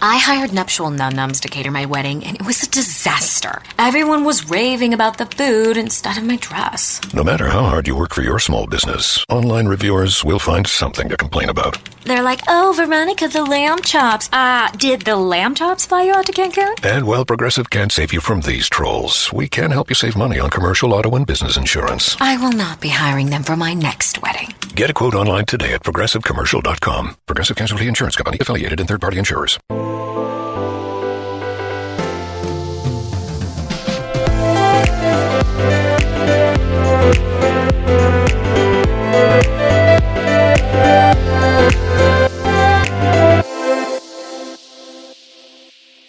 I hired nuptial num-nums to cater my wedding, and it was a disaster. Everyone was raving about the food instead of my dress. No matter how hard you work for your small business, online reviewers will find something to complain about. They're like, oh, Veronica, the lamb chops. Did the lamb chops fly out to Cancun? And while Progressive can't save you from these trolls, we can help you save money on commercial auto and business insurance. I will not be hiring them for my next wedding. Get a quote online today at ProgressiveCommercial.com. Progressive Casualty Insurance Company, affiliated and third-party insurers.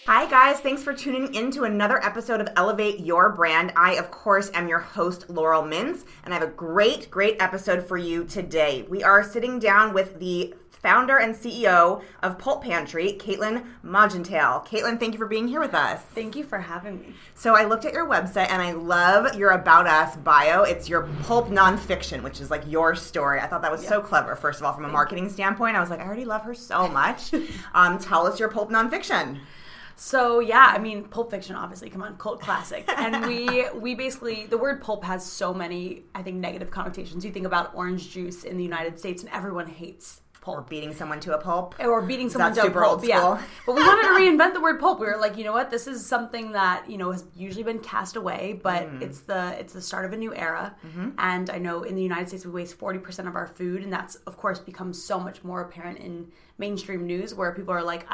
Hi guys, thanks for tuning in to another episode of Elevate Your Brand. I, of course, am your host, Laurel Mintz, and I have a great, great episode for you today. We are sitting down with the founder and CEO of Pulp Pantry, Caitlin Mogentale. Caitlin, thank you for being here with us. Thank you for having me. So I looked at your website, and I love your About Us bio. It's your pulp nonfiction, which is like your story. I thought that was so clever, first of all, from a marketing standpoint. I was like, I already love her so much. Tell us your pulp nonfiction. So, yeah, I mean, Pulp Fiction, obviously, come on, cult classic. And we basically, the word pulp has so many, I think, negative connotations. You think about orange juice in the United States, and everyone hates pulp. Or beating someone to a pulp. Or beating someone to a pulp, yeah. But we wanted to reinvent the word pulp. We were like, you know what, this is something that, you know, has usually been cast away, but it's the start of a new era. Mm-hmm. And I know in the United States we waste 40% of our food, and that's, of course, become so much more apparent in mainstream news where people are like,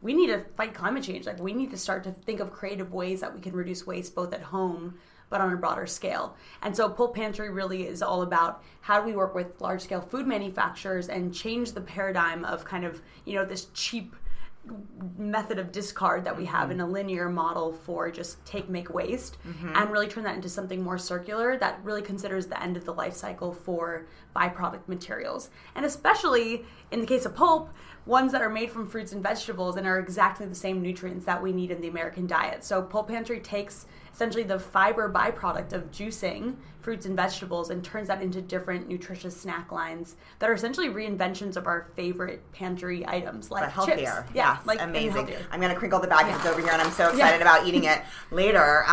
we need to fight climate change. Like, we need to start to think of creative ways that we can reduce waste both at home but on a broader scale. And so Pulp Pantry really is all about how do we work with large-scale food manufacturers and change the paradigm of kind of, you know, this cheap method of discard that we have in a linear model for just take, make, waste, and really turn that into something more circular that really considers the end of the life cycle for byproduct materials. And especially in the case of pulp, ones that are made from fruits and vegetables and are exactly the same nutrients that we need in the American diet. So Pulp Pantry takes essentially the fiber byproduct of juicing fruits and vegetables and turns that into different nutritious snack lines that are essentially reinventions of our favorite pantry items, like healthier chips. Yes, like amazing. I'm going to crinkle the bag because it's over here and I'm so excited about eating it later.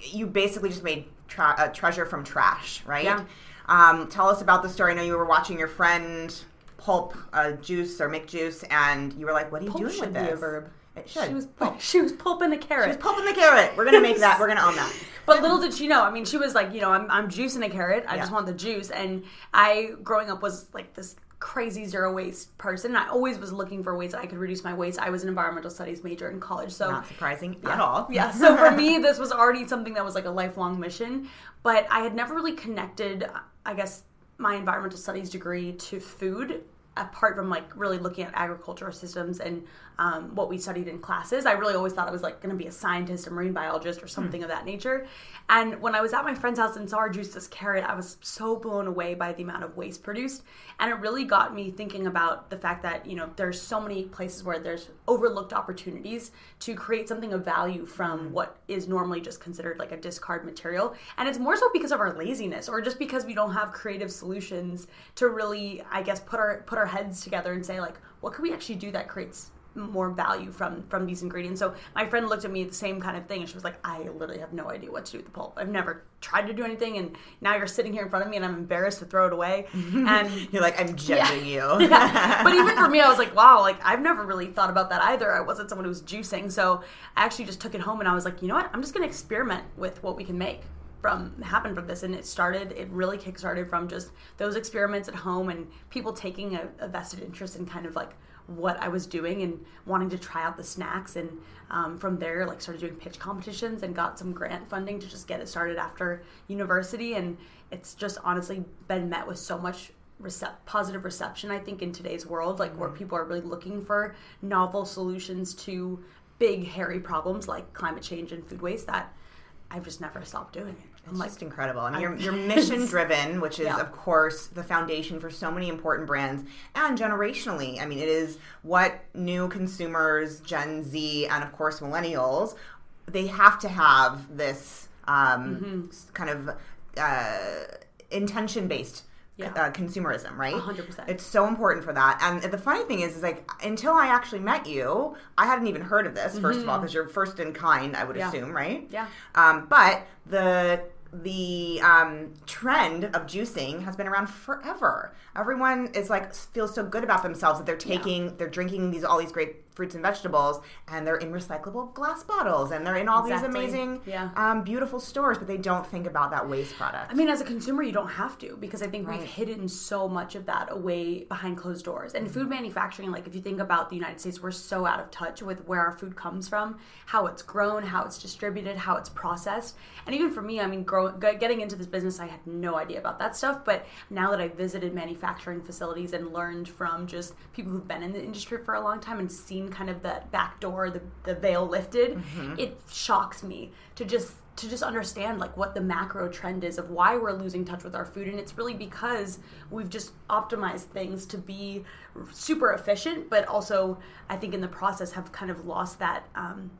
You basically just made treasure from trash, right? Yeah. Tell us about the story. I know you were watching your friend pulp juice or make juice and you were like, what are you doing with this? Pulp should be a verb. It should. She was pulping the carrot. We're going to make that. We're going to own that. But little did she know. I mean, she was like, you know, I'm juicing a carrot. I just want the juice. And I, growing up, was like this crazy zero waste person. And I always was looking for ways that I could reduce my waste. I was an environmental studies major in college. So not surprising at all. Yeah. So for me, this was already something that was like a lifelong mission. But I had never really connected, I guess, my environmental studies degree to food, apart from like really looking at agricultural systems and what we studied in classes. I really always thought I was like going to be a scientist, a marine biologist or something of that nature. And when I was at my friend's house and saw her juice this carrot, I was so blown away by the amount of waste produced. And it really got me thinking about the fact that, you know, there's so many places where there's overlooked opportunities to create something of value from what is normally just considered like a discard material. And it's more so because of our laziness or just because we don't have creative solutions to really, I guess, put our heads together and say, like, what could we actually do that creates more value from these ingredients? So my friend looked at me at the same kind of thing, and she was like, I literally have no idea what to do with the pulp. I've never tried to do anything, and now you're sitting here in front of me, and I'm embarrassed to throw it away. And you're like, I'm judging you. But even for me, I was like, wow, like, I've never really thought about that either. I wasn't someone who was juicing. So I actually just took it home, and I was like, you know what? I'm just going to experiment with what we can make from this. And it really kickstarted from just those experiments at home and people taking a vested interest in kind of like what I was doing and wanting to try out the snacks. And from there, like, started doing pitch competitions and got some grant funding to just get it started after university. And it's just honestly been met with so much positive reception, I think, in today's world, like where people are really looking for novel solutions to big, hairy problems like climate change and food waste, that I've just never stopped doing it. It's just incredible. I mean, you're mission-driven, which is, of course, the foundation for so many important brands. And generationally, I mean, it is what new consumers, Gen Z, and, of course, millennials, they have to have this kind of intention-based consumerism, right? 100%. It's so important for that. And the funny thing is like, until I actually met you, I hadn't even heard of this, first of all, because you're first in kind, I would assume, right? Yeah. But the trend of juicing has been around forever. Everyone is like, feels so good about themselves that they're taking, they're drinking all these great fruits and vegetables, and they're in recyclable glass bottles, and they're in all these amazing, beautiful stores, but they don't think about that waste product. I mean, as a consumer, you don't have to, because I think we've hidden so much of that away behind closed doors. And food manufacturing, like if you think about the United States, we're so out of touch with where our food comes from, how it's grown, how it's distributed, how it's processed. And even for me, I mean, getting into this business, I had no idea about that stuff, but now that I've visited manufacturing facilities and learned from just people who've been in the industry for a long time and seen kind of that back door, the veil lifted, it shocks me to just understand like what the macro trend is of why we're losing touch with our food. And it's really because we've just optimized things to be super efficient, but also I think in the process have kind of lost that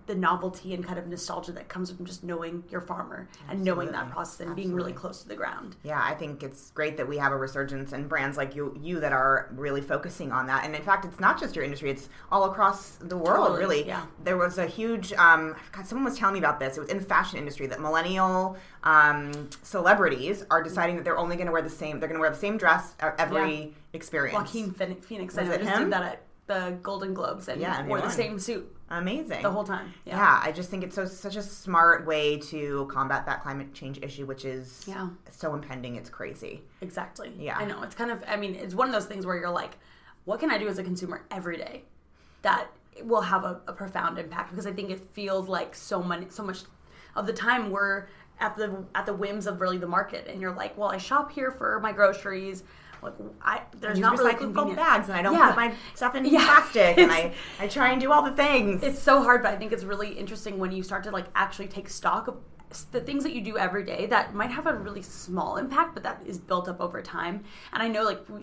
the novelty and kind of nostalgia that comes from just knowing your farmer and knowing that process and being really close to the ground. Yeah, I think it's great that we have a resurgence and brands like you that are really focusing on that. And in fact, it's not just your industry, it's all across the world, really. Yeah. There was a huge, God, someone was telling me about this, it was in the fashion industry, that millennial celebrities are deciding that they're only going to wear the same. They're going to wear the same dress every experience. Joaquin Phoenix, I just did that at the Golden Globes and wore the same suit. Amazing. The whole time. Yeah, I just think it's such a smart way to combat that climate change issue, which is so impending. It's crazy. Exactly. Yeah, I know. It's kind of. I mean, it's one of those things where you're like, what can I do as a consumer every day that will have a profound impact? Because I think it feels like so much. Of the time we're at the whims of really the market, and you're like, well, I shop here for my groceries. Like, there's not really convenient bags, and I don't put my stuff in plastic, and I try and do all the things. It's so hard, but I think it's really interesting when you start to like actually take stock of the things that you do every day that might have a really small impact, but that is built up over time. And I know,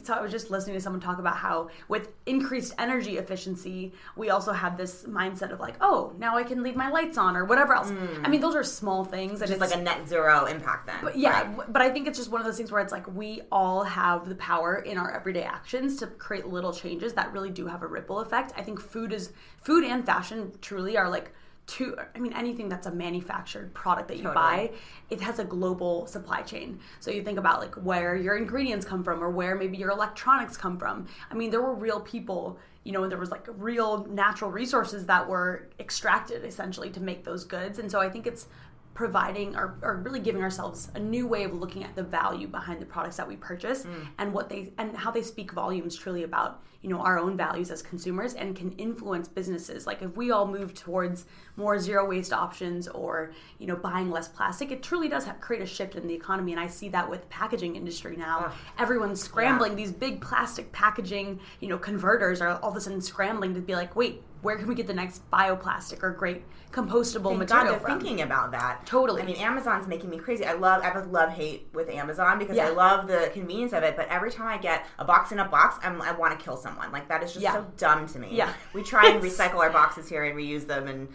I was just listening to someone talk about how with increased energy efficiency, we also have this mindset of like, oh, now I can leave my lights on or whatever else. I mean, those are small things. And it's like a net zero impact then. But but I think it's just one of those things where it's like we all have the power in our everyday actions to create little changes that really do have a ripple effect. I think food and fashion truly are like, anything that's a manufactured product that you buy, it has a global supply chain. So you think about like where your ingredients come from or where maybe your electronics come from. I mean, there were real people, and there was like real natural resources that were extracted essentially to make those goods. And so I think it's providing or really giving ourselves a new way of looking at the value behind the products that we purchase and what they and how they speak volumes truly about our own values as consumers and can influence businesses. Like if we all move towards more zero waste options or buying less plastic, it truly does create a shift in the economy. And I see that with the packaging industry now. Everyone's scrambling. These big plastic packaging converters are all of a sudden scrambling to be like, wait, where can we get the next bioplastic or great compostable material from? Thinking about that. Totally. I mean, Amazon's making me crazy. I would love-hate with Amazon because I love the convenience of it, but every time I get a box in a box, I want to kill someone. Like, that is just so dumb to me. Yeah. We try and recycle our boxes here and reuse them and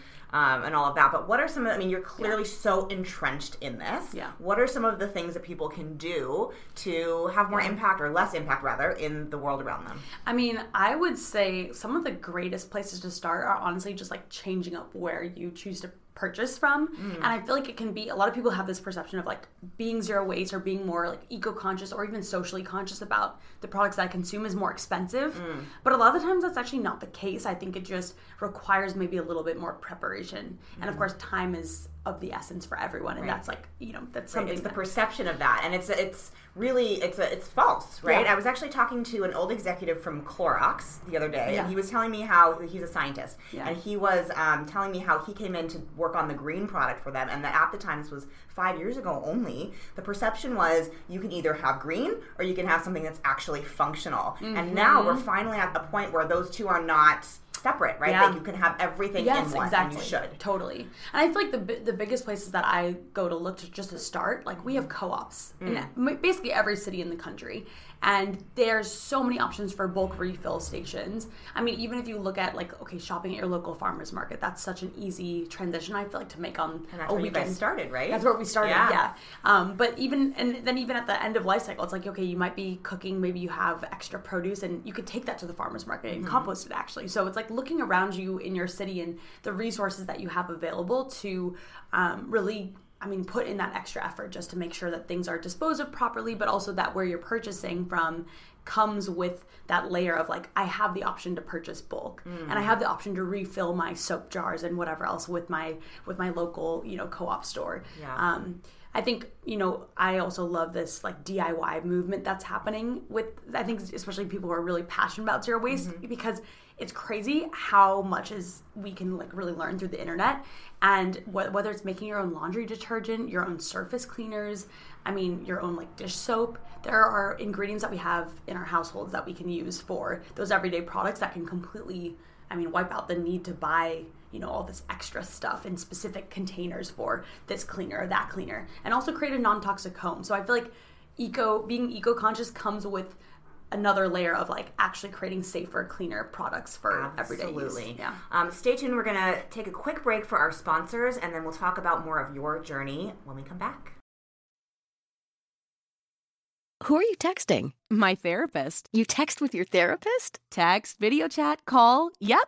all of that, but what are some of, you're clearly so entrenched in this. Yeah. What are some of the things that people can do to have more impact or less impact, rather, in the world around them? I mean, I would say some of the greatest places to start are honestly just like changing up where you choose to purchase from. And I feel like it can be, a lot of people have this perception of like being zero waste or being more like eco-conscious or even socially conscious about the products that I consume is more expensive. But a lot of the times that's actually not the case. I think it just requires maybe a little bit more preparation. And of course, time is of the essence for everyone, and that's like that's something. It's the perception of that, and it's really false, right? Yeah. I was actually talking to an old executive from Clorox the other day, and he was telling me how he's a scientist, and he was telling me how he came in to work work on the green product for them. And at the time, this was 5 years ago only, the perception was you can either have green or you can have something that's actually functional. Mm-hmm. And now we're finally at the point where those two are not separate, right? Yeah. Like you can have everything in one. Exactly. And you should. Totally. And I feel like the biggest places that I go to look to just to start, like we have co-ops in basically every city in the country. And there's so many options for bulk refill stations. I mean, even if you look at like, okay, shopping at your local farmer's market, that's such an easy transition, I feel like, to make on a weekend. That's where we started, right? That's where we started, yeah. But even at the end of life cycle, it's like, okay, you might be cooking, maybe you have extra produce, and you could take that to the farmer's market and compost it, actually. So it's like looking around you in your city and the resources that you have available to really... I mean, put in that extra effort just to make sure that things are disposed of properly, but also that where you're purchasing from comes with that layer of like, I have the option to purchase bulk, and I have the option to refill my soap jars and whatever else with my local, co-op store. Yeah. I think, I also love this like DIY movement that's happening with, I think, especially people who are really passionate about zero waste, because it's crazy how much we can like really learn through the internet, and whether it's making your own laundry detergent, your own surface cleaners, I mean, your own like dish soap. There are ingredients that we have in our households that we can use for those everyday products that can completely, wipe out the need to buy all this extra stuff in specific containers for this cleaner or that cleaner, and also create a non-toxic home. So I feel like being eco-conscious comes with another layer of like actually creating safer, cleaner products for everyday use. Yeah. Stay tuned. We're going to take a quick break for our sponsors, and then we'll talk about more of your journey when we come back. Who are you texting? My therapist. You text with your therapist? Text, video chat, call. Yep.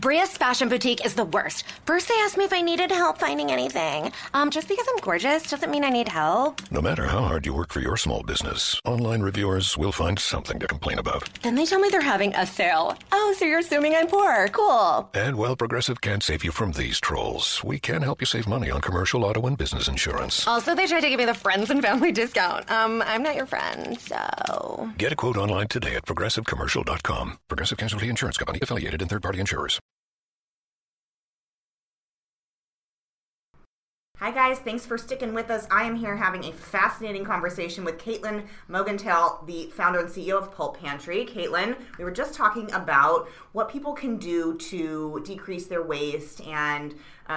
Bria's Fashion Boutique is the worst. First, they asked me if I needed help finding anything. Just because I'm gorgeous doesn't mean I need help. No matter how hard you work for your small business, online reviewers will find something to complain about. Then they tell me they're having a sale. Oh, so you're assuming I'm poor. Cool. And while Progressive can't save you from these trolls, we can help you save money on commercial, auto, and business insurance. Also, they tried to give me the friends and family discount. I'm not your friend, so... Get a quote online today at ProgressiveCommercial.com. Progressive Casualty Insurance Company, affiliated and third-party insurers. Hi guys, thanks for sticking with us. I am here having a fascinating conversation with Caitlin Mogentale, the founder and CEO of Pulp Pantry. Caitlin, we were just talking about what people can do to decrease their waste and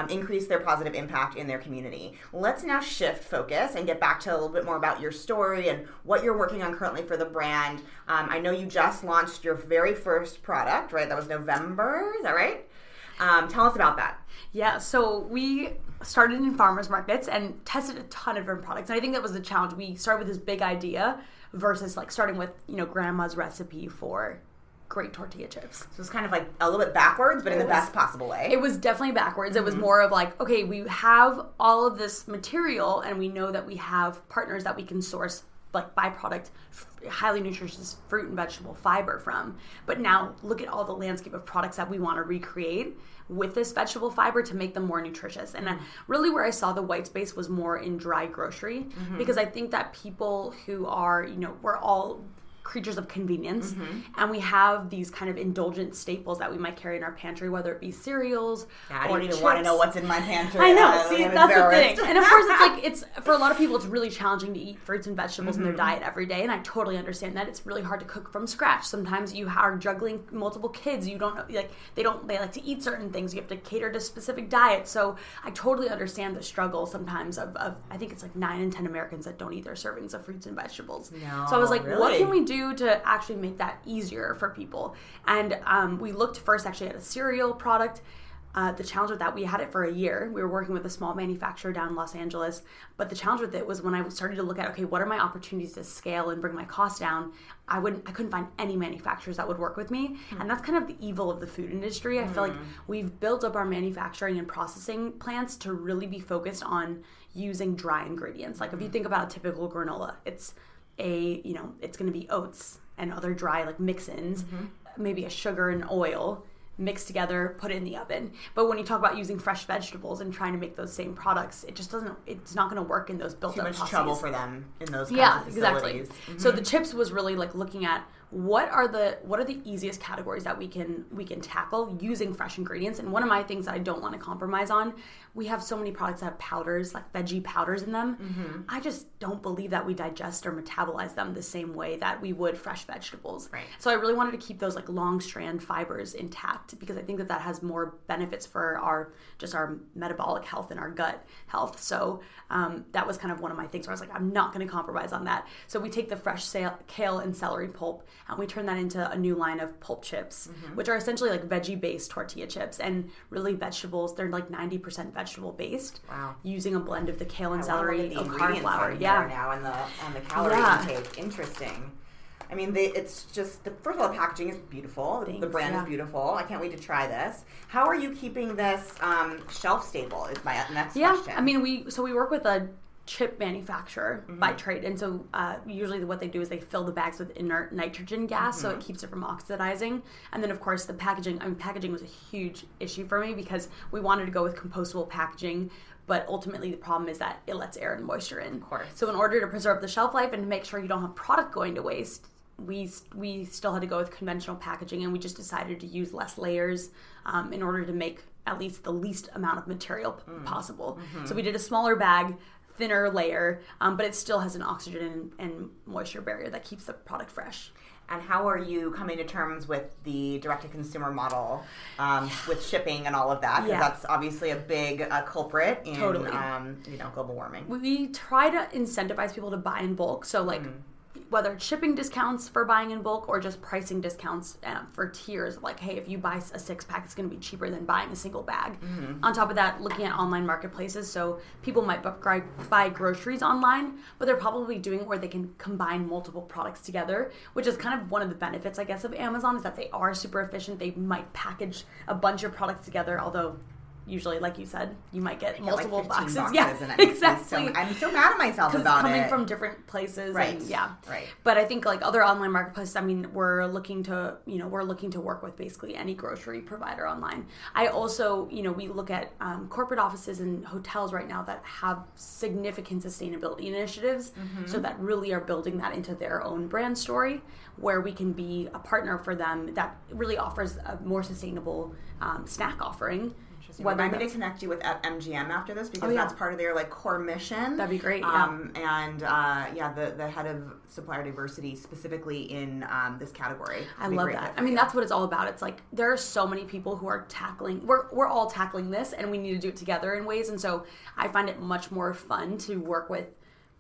increase their positive impact in their community. Let's now shift focus and get back to a little bit more about your story and what you're working on currently for the brand. I know you just launched your very first product, right? That was November, is that right? Tell us about that. Yeah, so we started in farmers markets and tested a ton of different products. And I think that was the challenge. We started with this big idea versus like starting with, grandma's recipe for great tortilla chips. So it was kind of like a little bit backwards, but in the best possible way. It was definitely backwards. It was more of like, okay, we have all of this material and we know that we have partners that we can source like byproduct, highly nutritious fruit and vegetable fiber from. But now look at all the landscape of products that we want to recreate with this vegetable fiber to make them more nutritious. And really where I saw the white space was more in dry grocery, because I think that people who are, we're all creatures of convenience, and we have these kind of indulgent staples that we might carry in our pantry, whether it be cereals or chips. I don't even want to know what's in my pantry. I know, see, that's the thing. And of course, it's for a lot of people, it's really challenging to eat fruits and vegetables in their diet every day, and I totally understand that. It's really hard to cook from scratch. Sometimes you are juggling multiple kids. You don't, like, they like to eat certain things. You have to cater to specific diets. So I totally understand the struggle sometimes of I think it's like 9 in 10 Americans that don't eat their servings of fruits and vegetables. No, so I was like, really? What can we do to actually make that easier for people? And we looked first actually at a cereal product. The challenge with that, we had it for a year. We were working with a small manufacturer down in Los Angeles, but the challenge with it was when I started to look at, okay, what are my opportunities to scale and bring my costs down? I couldn't find any manufacturers that would work with me, and that's kind of the evil of the food industry. I feel like we've built up our manufacturing and processing plants to really be focused on using dry ingredients. Like if you think about a typical granola, it's a, you know, it's going to be oats and other dry like mix-ins, mm-hmm. maybe a sugar and oil mixed together, put it in the oven. But when you talk about using fresh vegetables and trying to make those same products, it just doesn't, it's not going to work in those built-up processes. Too much trouble for them in those kinds of facilities. Exactly. Mm-hmm. So the chips was really like looking at what are the easiest categories that we can tackle using fresh ingredients. And one of my things that I don't want to compromise on, we have so many products that have powders, like veggie powders in them. Mm-hmm. I just don't believe that we digest or metabolize them the same way that we would fresh vegetables. Right. So I really wanted to keep those like long strand fibers intact because I think that has more benefits for our metabolic health and our gut health. So that was kind of one of my things where I was like, I'm not going to compromise on that. So we take the fresh kale and celery pulp, and we turn that into a new line of pulp chips, mm-hmm. which are essentially like veggie-based tortilla chips and really vegetables. They're like 90% vegetable-based. Wow. Using a blend of the kale and celery, of flour. Yeah. Now and the calorie intake. Interesting. I mean, it's just first of all, the packaging is beautiful. Thanks. The brand is beautiful. I can't wait to try this. How are you keeping this shelf stable? Is my next question. I mean, we work with a chip manufacturer mm-hmm. by trade, and so usually what they do is they fill the bags with inert nitrogen gas, mm-hmm. so it keeps it from oxidizing. And then of course the packaging. I mean, packaging was a huge issue for me because we wanted to go with compostable packaging, but ultimately the problem is that it lets air and moisture in. Of course. So in order to preserve the shelf life and make sure you don't have product going to waste, we still had to go with conventional packaging, and we just decided to use less layers in order to make at least the least amount of material possible. Mm-hmm. So we did a smaller bag, thinner layer, but it still has an oxygen and moisture barrier that keeps the product fresh. And how are you coming to terms with the direct-to-consumer model with shipping and all of that? Because that's obviously a big culprit in global warming. We try to incentivize people to buy in bulk. So like whether it's shipping discounts for buying in bulk or just pricing discounts for tiers, like, hey, if you buy a six-pack, it's going to be cheaper than buying a single bag. Mm-hmm. On top of that, looking at online marketplaces, so people might buy groceries online, but they're probably doing it where they can combine multiple products together, which is kind of one of the benefits, I guess, of Amazon, is that they are super efficient. They might package a bunch of products together, although usually, like you said, you might get multiple like boxes. Yeah, and exactly. I'm so mad at myself about it. Because it's coming from different places. Right. And, right. But I think like other online marketplaces, I mean, we're looking to work with basically any grocery provider online. I also, we look at corporate offices and hotels right now that have significant sustainability initiatives, mm-hmm. so that really are building that into their own brand story, where we can be a partner for them that really offers a more sustainable snack offering. I'm going to connect you with MGM after this because that's part of their like core mission. That'd be great. And the head of supplier diversity specifically in this category. I love that. I mean, that's what it's all about. It's like there are so many people who are tackling. We're all tackling this, and we need to do it together in ways. And so I find it much more fun to work with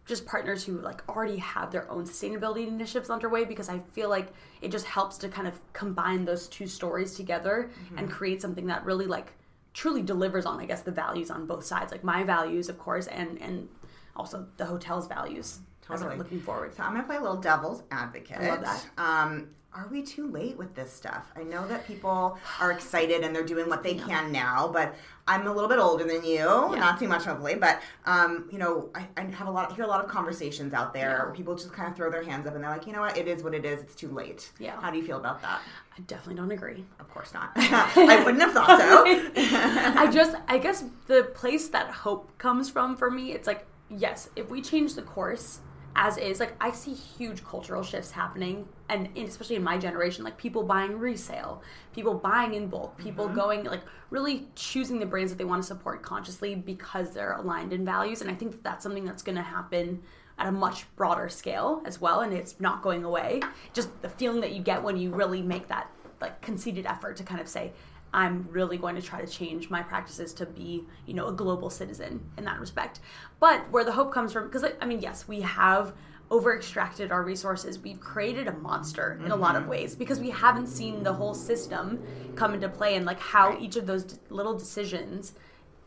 just partners who like already have their own sustainability initiatives underway, because I feel like it just helps to kind of combine those two stories together, mm-hmm. and create something that really like truly delivers on, I guess, the values on both sides, like my values, of course, and also the hotel's values. Totally. As I'm looking forward. So I'm going to play a little devil's advocate. I love that. Are we too late with this stuff? I know that people are excited and they're doing what they can now, but I'm a little bit older than you, not too much hopefully, but I have hear a lot of conversations out there where people just kind of throw their hands up and they're like, you know what, it is what it is, it's too late. Yeah. How do you feel about that? I definitely don't agree. Of course not. I wouldn't have thought so. I guess the place that hope comes from for me, it's like, yes, if we change the course as is, like I see huge cultural shifts happening, and especially in my generation, like people buying resale, people buying in bulk, people mm-hmm. going like really choosing the brands that they want to support consciously because they're aligned in values. And I think that's something that's going to happen at a much broader scale as well, and it's not going away. Just the feeling that you get when you really make that like conceited effort to kind of say, I'm really going to try to change my practices to be, a global citizen in that respect. But where the hope comes from, because, I mean, yes, we have over-extracted our resources. We've created a monster in mm-hmm. a lot of ways because we haven't seen the whole system come into play and, like, how each of those little decisions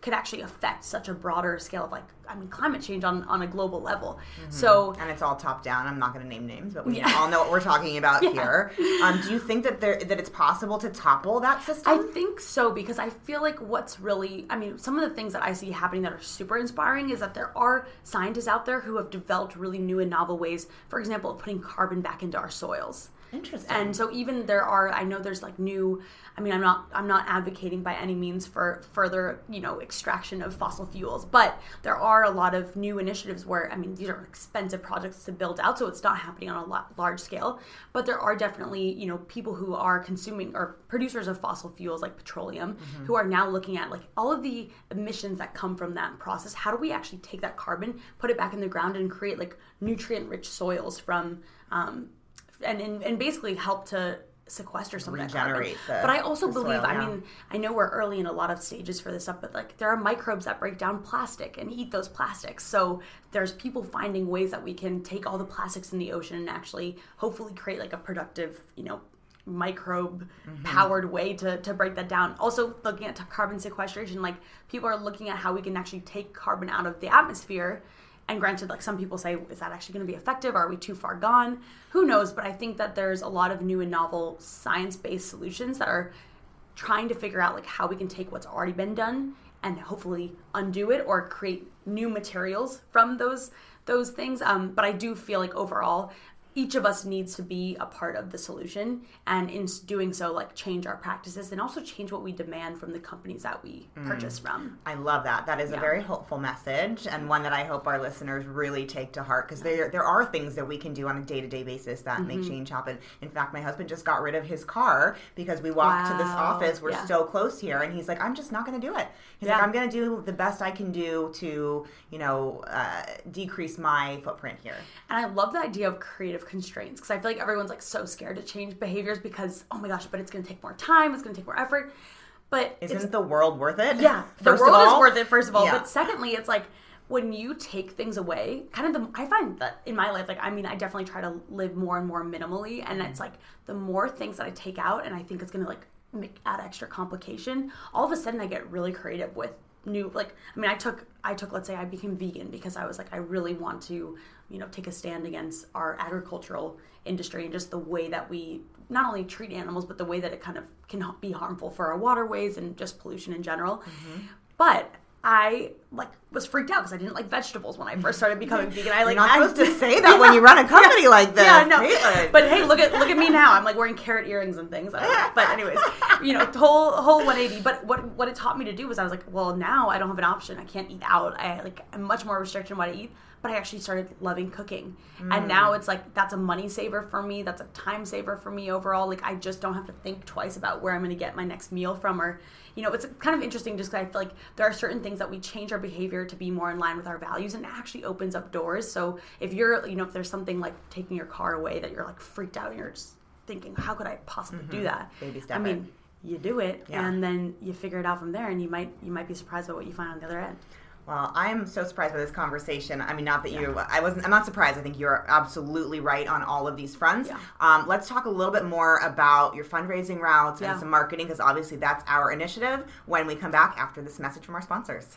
could actually affect such a broader scale of, like, I mean, climate change on a global level. Mm-hmm. So, and it's all top down. I'm not going to name names, but we all know what we're talking about here. Do you think that that it's possible to topple that system? I think so, because I feel like what's really, I mean, some of the things that I see happening that are super inspiring is that there are scientists out there who have developed really new and novel ways, for example, of putting carbon back into our soils. Interesting. And so even there are, I know there's like new, I mean, I'm not advocating by any means for further, extraction of fossil fuels, but there are a lot of new initiatives where, I mean, these are expensive projects to build out, so it's not happening on a large scale, but there are definitely, people who are consuming or producers of fossil fuels like petroleum, mm-hmm. who are now looking at like all of the emissions that come from that process. How do we actually take that carbon, put it back in the ground and create like nutrient-rich soils from, and basically help to sequester some of that carbon. But I also believe, soil, I mean, I know we're early in a lot of stages for this stuff, but like there are microbes that break down plastic and eat those plastics. So there's people finding ways that we can take all the plastics in the ocean and actually hopefully create like a productive, microbe-powered mm-hmm. way to break that down. Also looking at carbon sequestration, like people are looking at how we can actually take carbon out of the atmosphere. And granted, like some people say, is that actually going to be effective? Are we too far gone? Who knows? But I think that there's a lot of new and novel science-based solutions that are trying to figure out like how we can take what's already been done and hopefully undo it or create new materials from those things. But I do feel like overall, each of us needs to be a part of the solution, and in doing so, like change our practices and also change what we demand from the companies that we purchase from. I love that. That is a very hopeful message, and one that I hope our listeners really take to heart, because there are things that we can do on a day-to-day basis that mm-hmm. make change happen. In fact, my husband just got rid of his car because we walked to this office. We're so close here, and he's like, I'm just not going to do it. He's like, I'm going to do the best I can do to, decrease my footprint here. And I love the idea of creative constraints, because I feel like everyone's like so scared to change behaviors because, oh my gosh, but it's going to take more time, it's going to take more effort. But isn't the world worth it? Yeah, the world is worth it, first of all. But secondly, it's like when you take things away, kind of I find that in my life, like, I mean, I definitely try to live more and more minimally, and it's like the more things that I take out, and I think it's going to like add extra complication, all of a sudden I get really creative with new, like, I mean, I took, let's say I became vegan because I was like, I really want to, take a stand against our agricultural industry and just the way that we not only treat animals, but the way that it kind of can be harmful for our waterways and just pollution in general. Mm-hmm. But I like was freaked out because I didn't like vegetables when I first started becoming vegan. You're not supposed to say that when you run a company like this. Yeah, no. Caitlin. But hey, look at me now. I'm like wearing carrot earrings and things. I don't know. But anyways, whole 180. But what it taught me to do was I was like, well, now I don't have an option. I can't eat out. I like I'm much more restricted on what I eat. But I actually started loving cooking. Mm. And now it's like, that's a money saver for me. That's a time saver for me overall. Like, I just don't have to think twice about where I'm going to get my next meal from. Or, it's kind of interesting just because I feel like there are certain things that we change our behavior to be more in line with our values, and it actually opens up doors. So if you're, if there's something like taking your car away that you're like freaked out and you're just thinking, how could I possibly do that? Baby step I mean, you do it and then you figure it out from there, and you might be surprised by what you find on the other end. Well, I'm so surprised by this conversation. I mean, not that I'm not surprised. I think you're absolutely right on all of these fronts. Yeah. Let's talk a little bit more about your fundraising routes and some marketing, because obviously that's our initiative, when we come back after this message from our sponsors.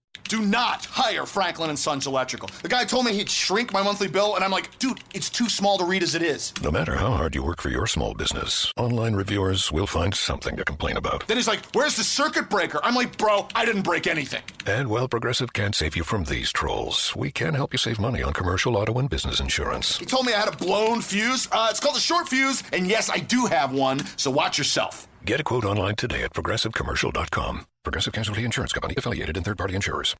Do not hire Franklin & Sons Electrical. The guy told me he'd shrink my monthly bill, and I'm like, dude, it's too small to read as it is. No matter how hard you work for your small business, online reviewers will find something to complain about. Then he's like, where's the circuit breaker? I'm like, bro, I didn't break anything. And while Progressive can't save you from these trolls, we can help you save money on commercial, auto, and business insurance. He told me I had a blown fuse. It's called a short fuse, and yes, I do have one, so watch yourself. Get a quote online today at ProgressiveCommercial.com. Progressive Casualty Insurance Company, affiliated and third-party insurers.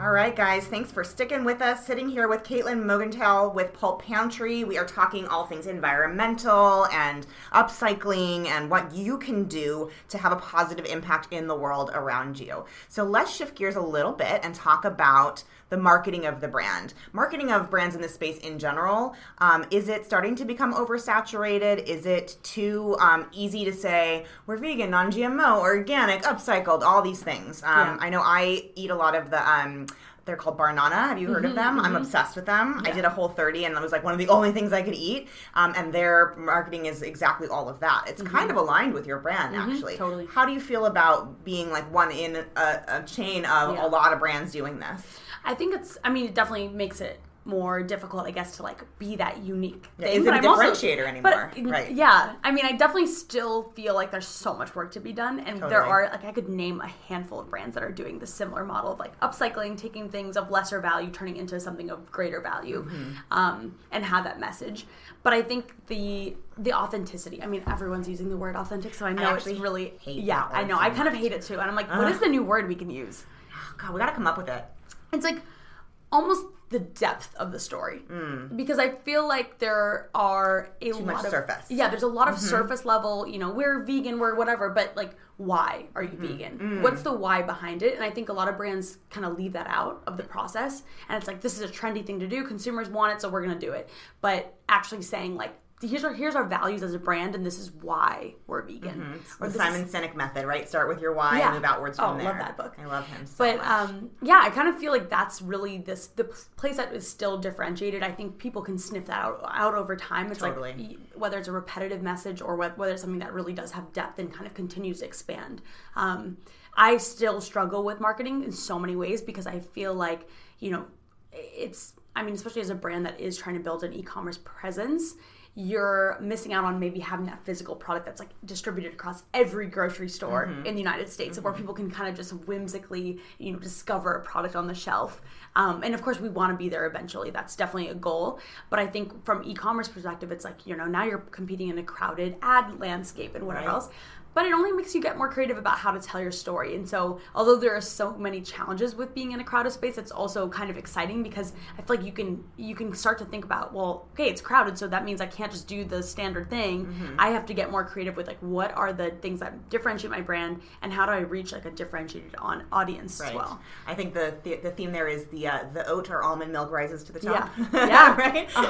All right, guys. Thanks for sticking with us. Sitting here with Caitlin Mogentale with Pulp Pantry. We are talking all things environmental and upcycling and what you can do to have a positive impact in the world around you. So let's shift gears a little bit and talk about the marketing of the brand. Marketing of brands in this space in general, is it starting to become oversaturated? Is it too easy to say, we're vegan, non-GMO, organic, upcycled, all these things? I know I eat a lot of the, they're called Barnana. Have you heard of them? I'm obsessed with them. Yeah. I did a Whole30 and that was like one of the only things I could eat. And their marketing is exactly all of that. It's kind of aligned with your brand, actually. Totally. How do you feel about being like one in a chain of a lot of brands doing this? I think it's, I mean, it definitely makes it more difficult, I guess, to like be that unique thing. Isn't a differentiator anymore, right? Yeah. I mean, I definitely still feel like there's so much work to be done. And there are, like, I could name a handful of brands that are doing the similar model of like upcycling, taking things of lesser value, turning into something of greater value, and have that message. But I think the authenticity, I mean, everyone's using the word authentic, so I know it's really, I know. I kind of hate it too. And I'm like, what is the new word we can use? Oh, God, we got to come up with it. It's like almost the depth of the story, because I feel like there are a lot much of surface. Yeah, there's a lot of surface level. You know, we're vegan, we're whatever, but like, why are you vegan? What's the why behind it? And I think a lot of brands kind of leave that out of the process, and it's like, this is a trendy thing to do. Consumers want it, so we're going to do it. But actually saying like, Here's our values as a brand, and this is why we're vegan. Or the Simon Sinek method, right? Start with your why and move outwards from there. I love that book. I love him so much. Yeah, I kind of feel like that's really the place that is still differentiated. I think people can sniff that out over time. It's like whether it's a repetitive message or whether it's something that really does have depth and kind of continues to expand. I still struggle with marketing in so many ways because I feel like, you know, it's, I mean, especially as a brand that is trying to build an e-commerce presence, you're missing out on maybe having that physical product that's like distributed across every grocery store in the United States, where people can kind of just whimsically, you know, discover a product on the shelf. And of course, we want to be there eventually. That's definitely a goal. But I think from e-commerce perspective, it's like, you know, now you're competing in a crowded ad landscape and whatever else. But it only makes you get more creative about how to tell your story. And so, although there are so many challenges with being in a crowded space, it's also kind of exciting because I feel like you can start to think about, well, okay, it's crowded, so that means I can't just do the standard thing. I have to get more creative with like, what are the things that differentiate my brand, and how do I reach like a differentiated audience as well? I think the theme there is the oat or almond milk rises to the top. Yeah, right, 100%.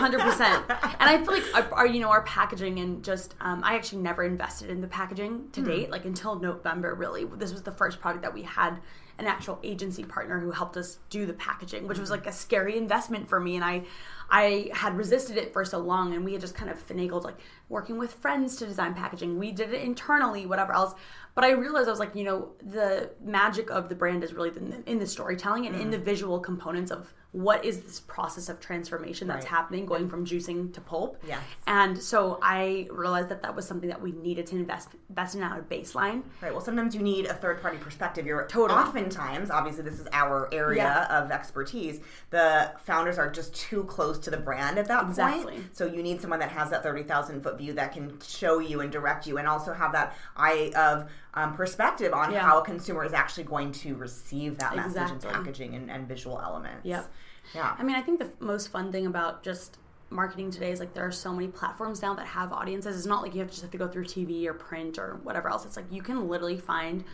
And I feel like our packaging and just I actually never invested in the packaging to date, like until November, really. This was the first product that we had an actual agency partner who helped us do the packaging, which was like a scary investment for me. And I had resisted it for so long, and we had just kind of finagled, like working with friends to design packaging. We did it internally, whatever else. But I realized, I was like, you know, the magic of the brand is really in the storytelling and in the visual components of what is this process of transformation that's happening, going from juicing to pulp. Yes. And so I realized that was something that we needed to invest in out of baseline. Right. Well, sometimes you need a third-party perspective. You're oftentimes, obviously this is our area of expertise, the founders are just too close to the brand at that point. So you need someone that has that 30,000-foot view that can show you and direct you, and also have that eye of perspective on how a consumer is actually going to receive that message and packaging and visual elements. Yep. Yeah. I mean, I think the most fun thing about just marketing today is like there are so many platforms now that have audiences. It's not like you just have to go through TV or print or whatever else. It's like you can literally find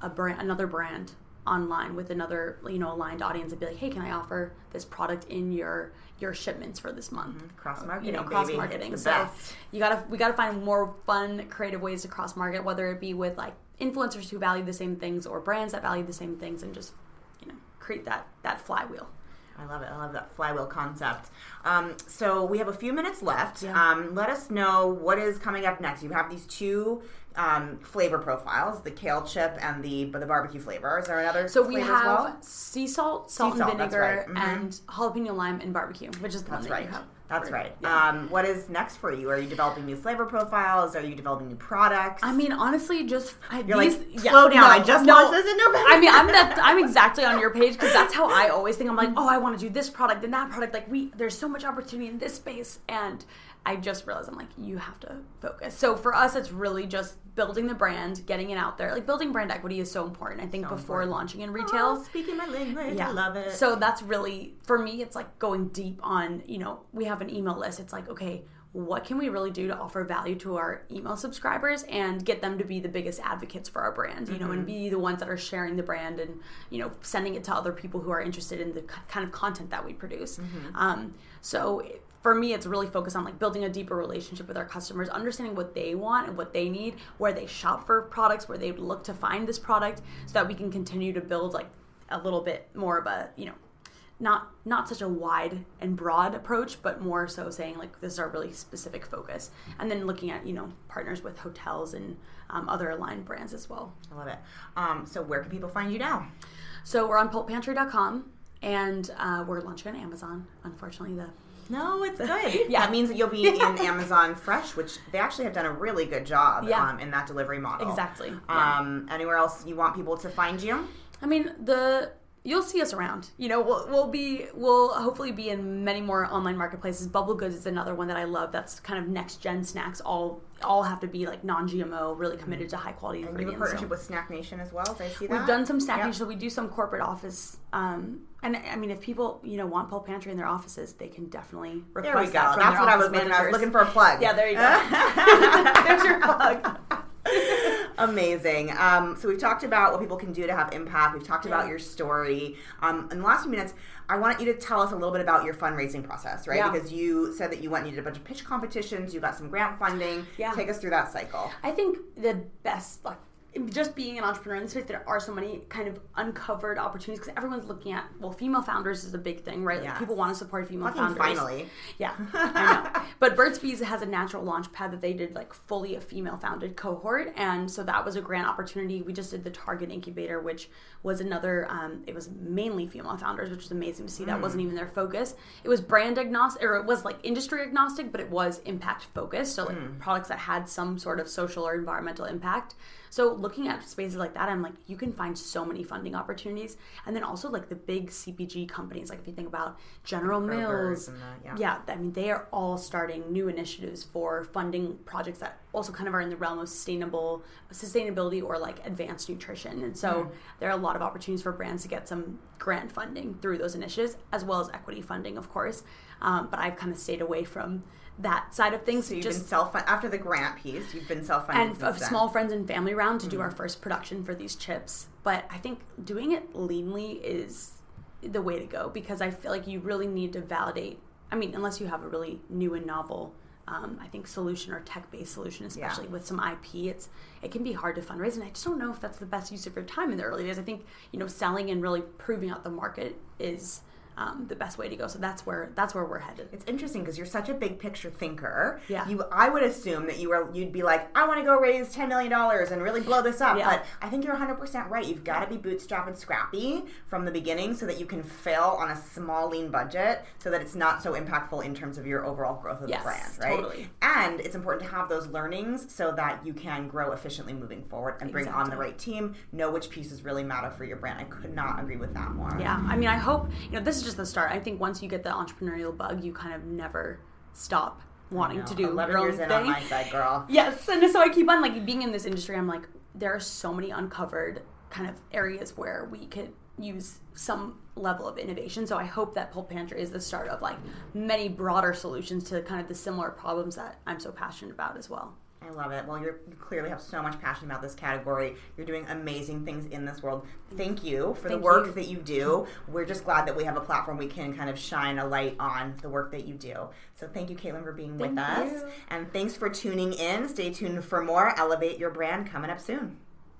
another brand online with another, you know, aligned audience and be like, hey, can I offer this product in your shipments for this month? Cross marketing, you know, cross marketing. So we gotta find more fun, creative ways to cross market, whether it be with like influencers who value the same things or brands that value the same things, and just, you know, create that flywheel. I love it. I love that flywheel concept. So we have a few minutes left. Yeah. Let us know what is coming up next. You have these two flavor profiles, the kale chip and the barbecue flavor. Is there another? So we have sea salt, and vinegar, and jalapeno lime and barbecue, which is the one that you have. That's right. Yeah. What is next for you? Are you developing new flavor profiles? Are you developing new products? I mean, honestly, slow down. Want this in November. I mean, I'm exactly on your page, because that's how I always think. I'm like, oh, I want to do this product and that product. Like there's so much opportunity in this space, and I just realized, I'm like, you have to focus. So for us, it's really just building the brand, getting it out there. Like, building brand equity is so important, I think, launching in retail. Oh, speaking my language, I love it. So that's really, for me, it's like going deep on, you know, we have an email list. It's like, okay, what can we really do to offer value to our email subscribers and get them to be the biggest advocates for our brand, you know, and be the ones that are sharing the brand and, you know, sending it to other people who are interested in the kind of content that we produce. So for me, it's really focused on, like, building a deeper relationship with our customers, understanding what they want and what they need, where they shop for products, where they look to find this product, so that we can continue to build, like, a little bit more of a, you know, not such a wide and broad approach, but more so saying, like, this is our really specific focus. And then looking at, you know, partners with hotels and other aligned brands as well. I love it. So where can people find you now? So we're on pulppantry.com, and we're launching on Amazon. Unfortunately, No, it's good. That means that you'll be in Amazon Fresh, which they actually have done a really good job in that delivery model. Exactly. Anywhere else you want people to find you? I mean, you'll see us around. You know, we'll hopefully be in many more online marketplaces. Bubble Goods is another one that I love. That's kind of next gen snacks. All have to be, like, non-GMO, really committed to high quality ingredients. And you have a partnership with Snack Nation as well. Did I see that? We've done some Snack Nation. So we do some corporate office. And I mean, if people, you know, want Pulp Pantry in their offices, they can definitely request that. That's what I was looking. I was looking for a plug. Yeah, there you go. There's your plug. Amazing. So we've talked about what people can do to have impact. We've talked about your story. In the last few minutes, I want you to tell us a little bit about your fundraising process, right? Yeah. Because you said that you went and you did a bunch of pitch competitions. You got some grant funding. Yeah. Take us through that cycle. I think the best, like, just being an entrepreneur in this space, there are so many kind of uncovered opportunities, because everyone's looking at, well, female founders is a big thing, right? Like, people want to support female founders. Finally. Yeah, I know. But Burt's Bees has a natural launch pad that they did, like, fully a female-founded cohort, and so that was a grand opportunity. We just did the Target Incubator, which was another, it was mainly female founders, which was amazing to see. That wasn't even their focus. It was brand agnostic, or it was, like, industry agnostic, but it was impact-focused, so, like, products that had some sort of social or environmental impact. So looking at spaces like that, I'm like, you can find so many funding opportunities. And then also, like, the big CPG companies, like, if you think about General Mills, and that, I mean, they are all starting new initiatives for funding projects that also kind of are in the realm of sustainability or, like, advanced nutrition. And so there are a lot of opportunities for brands to get some grant funding through those initiatives, as well as equity funding, of course. But I've kind of stayed away from that side of things. So you've been self-funded after the grant piece. You've been self-funded and a small friends and family round to do our first production for these chips. But I think doing it leanly is the way to go, because I feel like you really need to validate. I mean, unless you have a really new and novel, I think, solution or tech-based solution, especially with some IP, it can be hard to fundraise. And I just don't know if that's the best use of your time in the early days. I think, you know, selling and really proving out the market is the best way to go. So that's where we're headed. It's interesting because you're such a big picture thinker. Yeah. I would assume that you'd be like, I want to go raise $10 million and really blow this up. Yeah. But I think you're 100% right. You've got to be bootstrap and scrappy from the beginning so that you can fail on a small, lean budget so that it's not so impactful in terms of your overall growth of the brand, right? Totally. And it's important to have those learnings so that you can grow efficiently moving forward and bring on the right team, know which pieces really matter for your brand. I could not agree with that more. Yeah. I mean, I hope, you know, this is just the start. I think once you get the entrepreneurial bug, you kind of never stop wanting to do 11 years in on my side, girl. Yes, and so I keep on, like, being in this industry. I'm like, there are so many uncovered kind of areas where we could use some level of innovation. So I hope that Pulp Pantry is the start of, like, many broader solutions to kind of the similar problems that I'm so passionate about as well. I love it. Well, you clearly have so much passion about this category. You're doing amazing things in this world. Thank you for the work that you do. We're just glad that we have a platform we can kind of shine a light on the work that you do. So thank you, Caitlin, for being with us. And thanks for tuning in. Stay tuned for more Elevate Your Brand coming up soon.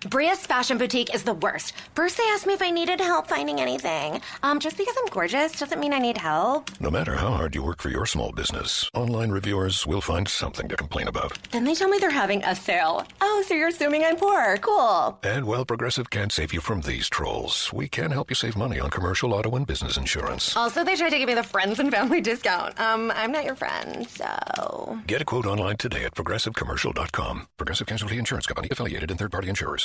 Bria's Fashion Boutique is the worst. First, they asked me if I needed help finding anything. Just because I'm gorgeous doesn't mean I need help. No matter how hard you work for your small business, online reviewers will find something to complain about. Then they tell me they're having a sale. Oh, so you're assuming I'm poor. Cool. And while Progressive can't save you from these trolls, we can help you save money on commercial, auto, and business insurance. Also, they tried to give me the friends and family discount. I'm not your friend, so... Get a quote online today at ProgressiveCommercial.com. Progressive Casualty Insurance Company, affiliated and third-party insurers.